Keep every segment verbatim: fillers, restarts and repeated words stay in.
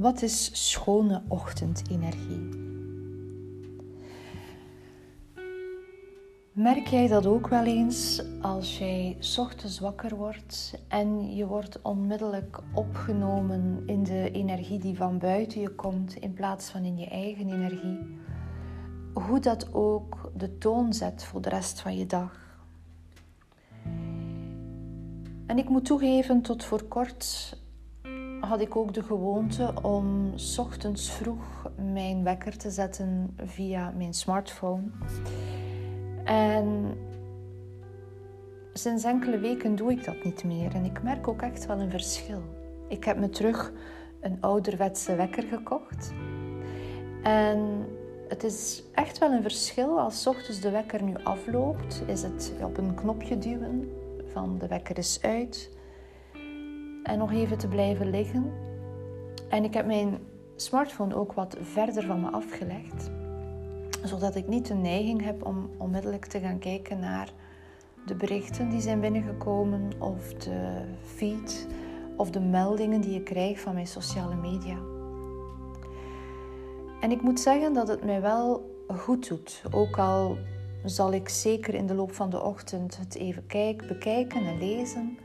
Wat is schone ochtendenergie? Merk jij dat ook wel eens als jij 's ochtends wakker wordt en je wordt onmiddellijk opgenomen in de energie die van buiten je komt in plaats van in je eigen energie? Hoe dat ook de toon zet voor de rest van je dag. En ik moet toegeven, tot voor kort had ik ook de gewoonte om 's ochtends vroeg mijn wekker te zetten via mijn smartphone. En sinds enkele weken doe ik dat niet meer. En ik merk ook echt wel een verschil. Ik heb me terug een ouderwetse wekker gekocht. En het is echt wel een verschil. Als 's ochtends de wekker nu afloopt, is het op een knopje duwen van de wekker is uit. En nog even te blijven liggen. En ik heb mijn smartphone ook wat verder van me afgelegd. Zodat ik niet de neiging heb om onmiddellijk te gaan kijken naar de berichten die zijn binnengekomen. Of de feed. Of de meldingen die ik krijg van mijn sociale media. En ik moet zeggen dat het mij wel goed doet. Ook al zal ik zeker in de loop van de ochtend het even kijken, bekijken en lezen.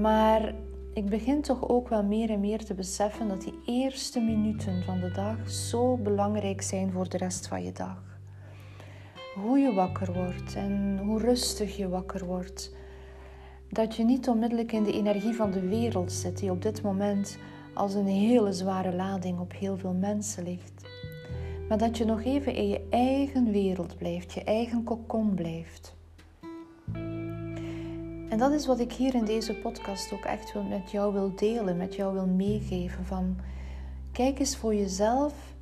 Maar ik begin toch ook wel meer en meer te beseffen dat die eerste minuten van de dag zo belangrijk zijn voor de rest van je dag. Hoe je wakker wordt en hoe rustig je wakker wordt. Dat je niet onmiddellijk in de energie van de wereld zit die op dit moment als een hele zware lading op heel veel mensen ligt. Maar dat je nog even in je eigen wereld blijft, je eigen kokon blijft. En dat is wat ik hier in deze podcast ook echt met jou wil delen, met jou wil meegeven. Van, kijk eens voor jezelf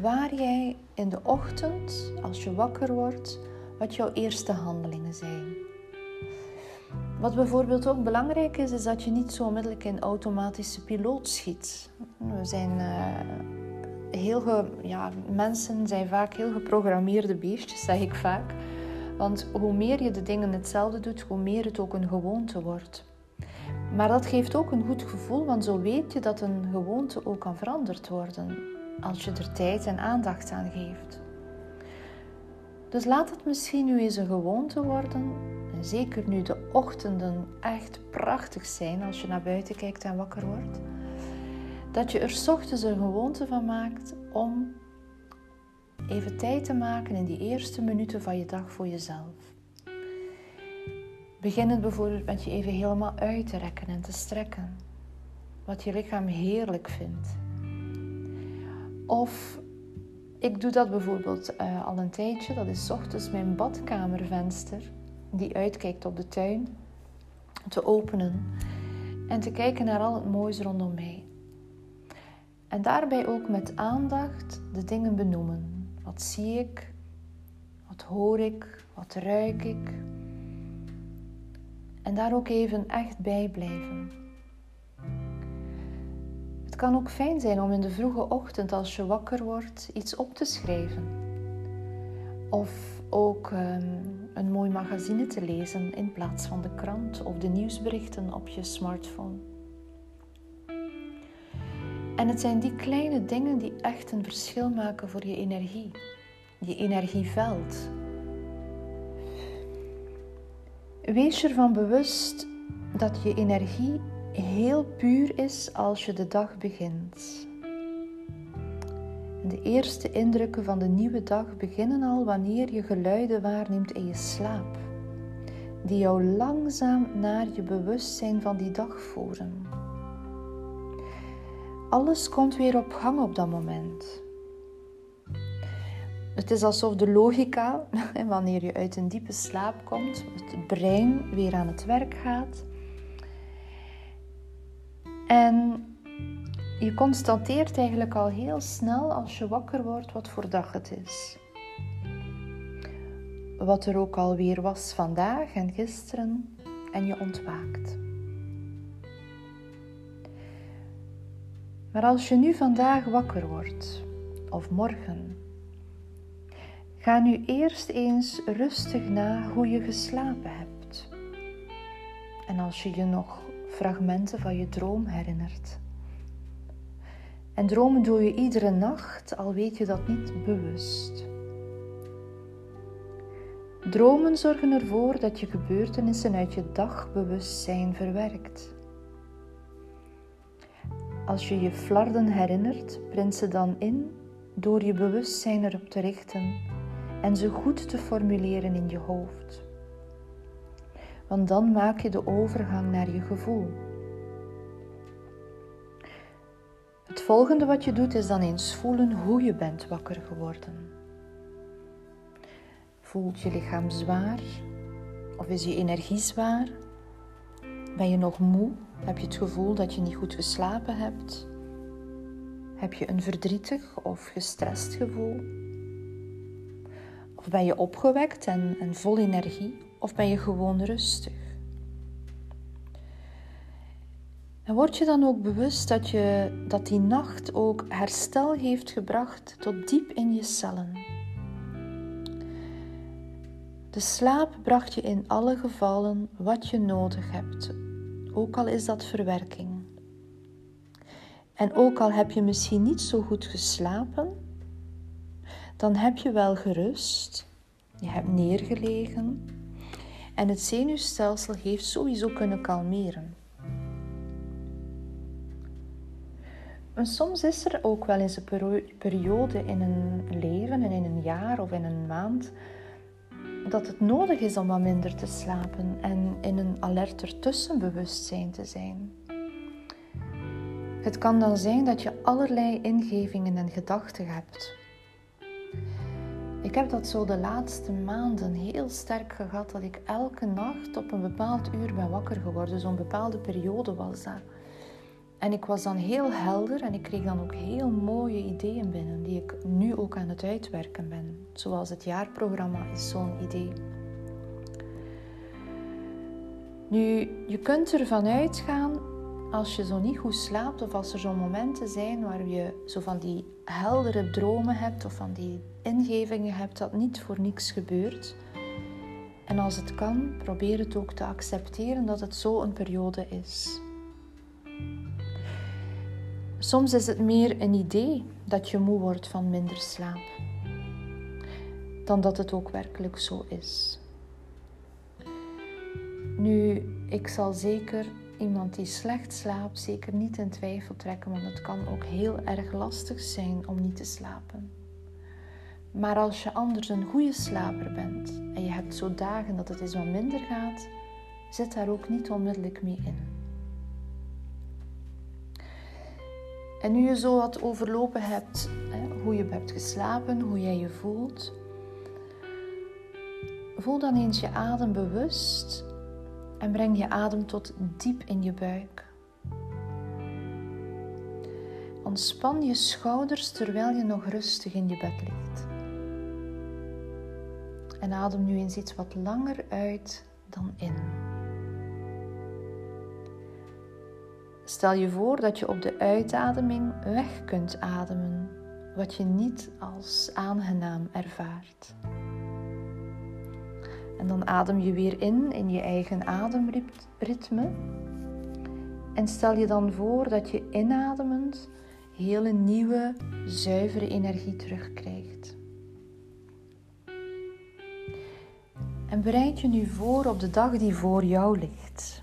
waar jij in de ochtend, als je wakker wordt, wat jouw eerste handelingen zijn. Wat bijvoorbeeld ook belangrijk is, is dat je niet zo onmiddellijk in automatische piloot schiet. We zijn, uh, heel ge, ja, mensen zijn vaak heel geprogrammeerde beestjes, zeg ik vaak. Want hoe meer je de dingen hetzelfde doet, hoe meer het ook een gewoonte wordt. Maar dat geeft ook een goed gevoel, want zo weet je dat een gewoonte ook kan veranderd worden. Als je er tijd en aandacht aan geeft. Dus laat het misschien nu eens een gewoonte worden. En zeker nu de ochtenden echt prachtig zijn als je naar buiten kijkt en wakker wordt. Dat je er 's ochtends een gewoonte van maakt om even tijd te maken in die eerste minuten van je dag voor jezelf. Begin het bijvoorbeeld met je even helemaal uit te rekken en te strekken. Wat je lichaam heerlijk vindt. Of, ik doe dat bijvoorbeeld uh, al een tijdje. Dat is 's ochtends mijn badkamervenster, die uitkijkt op de tuin, te openen. En te kijken naar al het moois rondom mij. En daarbij ook met aandacht de dingen benoemen. Wat zie ik? Wat hoor ik? Wat ruik ik? En daar ook even echt bij blijven. Het kan ook fijn zijn om in de vroege ochtend als je wakker wordt iets op te schrijven. Of ook um, een mooi magazine te lezen in plaats van de krant of de nieuwsberichten op je smartphone. En het zijn die kleine dingen die echt een verschil maken voor je energie. Je energieveld. Wees je ervan bewust dat je energie heel puur is als je de dag begint. De eerste indrukken van de nieuwe dag beginnen al wanneer je geluiden waarneemt in je slaap. Die jou langzaam naar je bewustzijn van die dag voeren. Alles komt weer op gang op dat moment. Het is alsof de logica, wanneer je uit een diepe slaap komt, het brein weer aan het werk gaat. En je constateert eigenlijk al heel snel als je wakker wordt wat voor dag het is. Wat er ook alweer was vandaag en gisteren en je ontwaakt. Maar als je nu vandaag wakker wordt, of morgen, ga nu eerst eens rustig na hoe je geslapen hebt. En als je je nog fragmenten van je droom herinnert. En dromen doe je iedere nacht, al weet je dat niet bewust. Dromen zorgen ervoor dat je gebeurtenissen uit je dagbewustzijn verwerkt. Als je je flarden herinnert, print ze dan in door je bewustzijn erop te richten en ze goed te formuleren in je hoofd. Want dan maak je de overgang naar je gevoel. Het volgende wat je doet is dan eens voelen hoe je bent wakker geworden. Voelt je lichaam zwaar? Of is je energie zwaar? Ben je nog moe? Heb je het gevoel dat je niet goed geslapen hebt? Heb je een verdrietig of gestrest gevoel? Of ben je opgewekt en, en vol energie? Of ben je gewoon rustig? En word je dan ook bewust dat, je, dat die nacht ook herstel heeft gebracht tot diep in je cellen? De slaap bracht je in alle gevallen wat je nodig hebt, ook al is dat verwerking. En ook al heb je misschien niet zo goed geslapen, dan heb je wel gerust, je hebt neergelegen en het zenuwstelsel heeft sowieso kunnen kalmeren. En soms is er ook wel eens een periode in een leven en in een jaar of in een maand dat het nodig is om wat minder te slapen en in een alerter tussenbewustzijn te zijn. Het kan dan zijn dat je allerlei ingevingen en gedachten hebt. Ik heb dat zo de laatste maanden heel sterk gehad, dat ik elke nacht op een bepaald uur ben wakker geworden. Zo'n bepaalde periode was dat. En ik was dan heel helder en ik kreeg dan ook heel mooie ideeën binnen, die ik nu ook aan het uitwerken ben. Zoals het jaarprogramma is zo'n idee. Nu, je kunt ervan uitgaan, als je zo niet goed slaapt of als er zo'n momenten zijn waar je zo van die heldere dromen hebt of van die ingevingen hebt, dat niet voor niks gebeurt. En als het kan, probeer het ook te accepteren dat het zo een periode is. Soms is het meer een idee dat je moe wordt van minder slaap, dan dat het ook werkelijk zo is. Nu, ik zal zeker iemand die slecht slaapt zeker niet in twijfel trekken, want het kan ook heel erg lastig zijn om niet te slapen. Maar als je anders een goede slaper bent en je hebt zo dagen dat het eens wat minder gaat, zit daar ook niet onmiddellijk mee in. En nu je zo wat overlopen hebt, hoe je hebt geslapen, hoe jij je voelt, voel dan eens je adem bewust en breng je adem tot diep in je buik. Ontspan je schouders terwijl je nog rustig in je bed ligt. En adem nu eens iets wat langer uit dan in. Stel je voor dat je op de uitademing weg kunt ademen, wat je niet als aangenaam ervaart. En dan adem je weer in, in je eigen ademritme. En stel je dan voor dat je inademend hele nieuwe, zuivere energie terugkrijgt. En bereid je nu voor op de dag die voor jou ligt.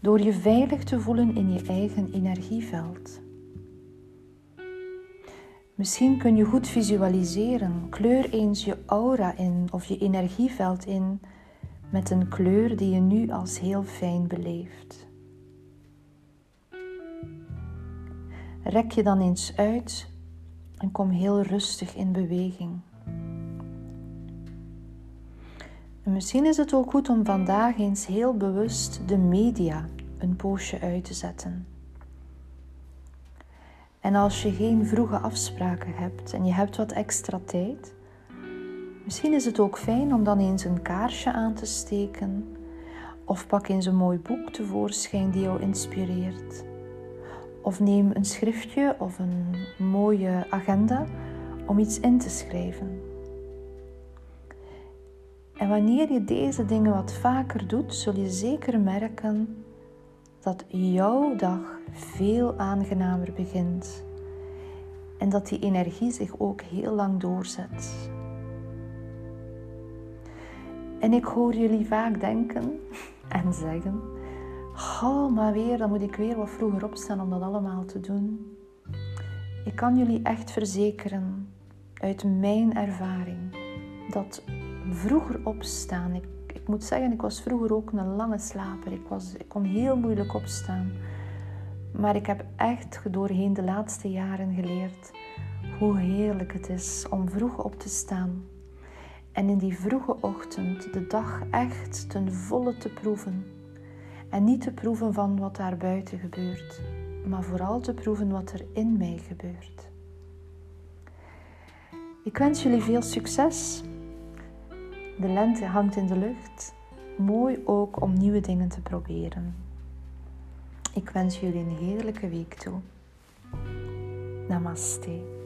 Door je veilig te voelen in je eigen energieveld. Misschien kun je goed visualiseren. Kleur eens je aura in of je energieveld in met een kleur die je nu als heel fijn beleeft. Rek je dan eens uit en kom heel rustig in beweging. En misschien is het ook goed om vandaag eens heel bewust de media een poosje uit te zetten. En als je geen vroege afspraken hebt en je hebt wat extra tijd, misschien is het ook fijn om dan eens een kaarsje aan te steken. Of pak eens een mooi boek tevoorschijn die jou inspireert. Of neem een schriftje of een mooie agenda om iets in te schrijven. En wanneer je deze dingen wat vaker doet, zul je zeker merken dat jouw dag veel aangenamer begint. En dat die energie zich ook heel lang doorzet. En ik hoor jullie vaak denken en zeggen... Oh, maar weer, dan moet ik weer wat vroeger opstaan om dat allemaal te doen. Ik kan jullie echt verzekeren, uit mijn ervaring... dat vroeger opstaan... Ik, ik moet zeggen, ik was vroeger ook een lange slaper. Ik, was, ik kon heel moeilijk opstaan. Maar ik heb echt doorheen de laatste jaren geleerd... hoe heerlijk het is om vroeg op te staan... En in die vroege ochtend de dag echt ten volle te proeven. En niet te proeven van wat daar buiten gebeurt, maar vooral te proeven wat er in mij gebeurt. Ik wens jullie veel succes. De lente hangt in de lucht. Mooi ook om nieuwe dingen te proberen. Ik wens jullie een heerlijke week toe. Namaste.